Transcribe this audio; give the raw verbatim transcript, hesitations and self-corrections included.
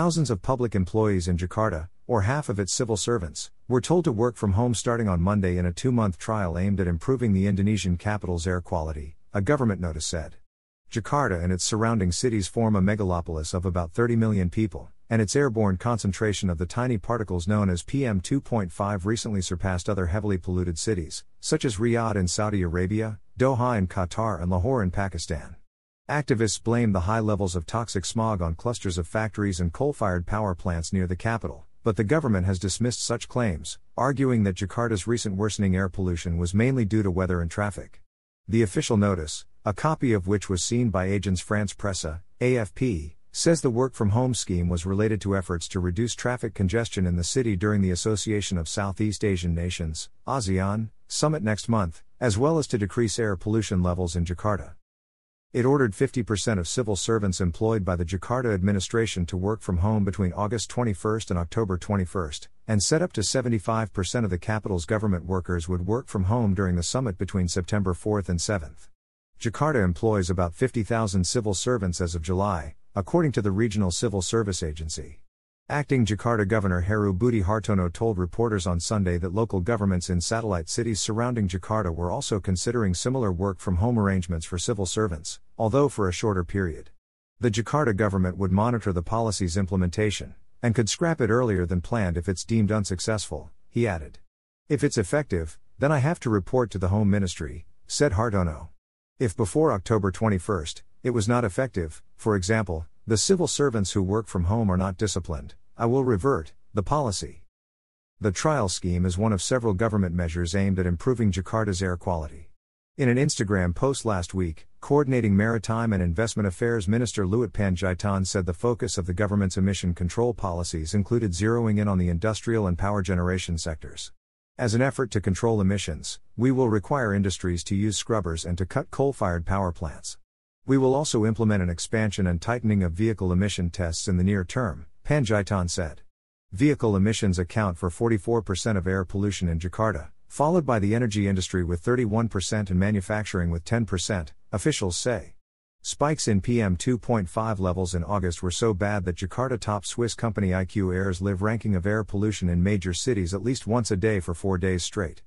Thousands of public employees in Jakarta, or half of its civil servants, were told to work from home starting on Monday in a two-month trial aimed at improving the Indonesian capital's air quality, a government notice said. Jakarta and its surrounding cities form a megalopolis of about thirty million people, and its airborne concentration of the tiny particles known as P M two point five recently surpassed other heavily polluted cities, such as Riyadh in Saudi Arabia, Doha in Qatar and Lahore in Pakistan. Activists blame the high levels of toxic smog on clusters of factories and coal-fired power plants near the capital, but the government has dismissed such claims, arguing that Jakarta's recent worsening air pollution was mainly due to weather and traffic. The official notice, a copy of which was seen by Agence France-Presse, A F P, says the work-from-home scheme was related to efforts to reduce traffic congestion in the city during the Association of Southeast Asian Nations, ASEAN, summit next month, as well as to decrease air pollution levels in Jakarta. It ordered fifty percent of civil servants employed by the Jakarta administration to work from home between August twenty-first and October twenty-first, and said up to seventy-five percent of the capital's government workers would work from home during the summit between September fourth and seventh. Jakarta employs about fifty thousand civil servants as of July, according to the Regional Civil Service Agency. Acting Jakarta Governor Heru Budi Hartono told reporters on Sunday that local governments in satellite cities surrounding Jakarta were also considering similar work-from-home arrangements for civil servants, although for a shorter period. The Jakarta government would monitor the policy's implementation, and could scrap it earlier than planned if it's deemed unsuccessful, he added. If it's effective, then I have to report to the Home Ministry, said Hartono. If before October twenty-first, it was not effective, for example, the civil servants who work from home are not disciplined, I will revert the policy. The trial scheme is one of several government measures aimed at improving Jakarta's air quality. In an Instagram post last week, Coordinating Maritime and Investment Affairs Minister Luhut Panjaitan said the focus of the government's emission control policies included zeroing in on the industrial and power generation sectors. As an effort to control emissions, we will require industries to use scrubbers and to cut coal-fired power plants. We will also implement an expansion and tightening of vehicle emission tests in the near term, Panjaitan said. Vehicle emissions account for forty-four percent of air pollution in Jakarta, followed by the energy industry with thirty-one percent and manufacturing with ten percent, officials say. Spikes in P M two point five levels in August were so bad that Jakarta topped Swiss company I Q Air's live ranking of air pollution in major cities at least once a day for four days straight.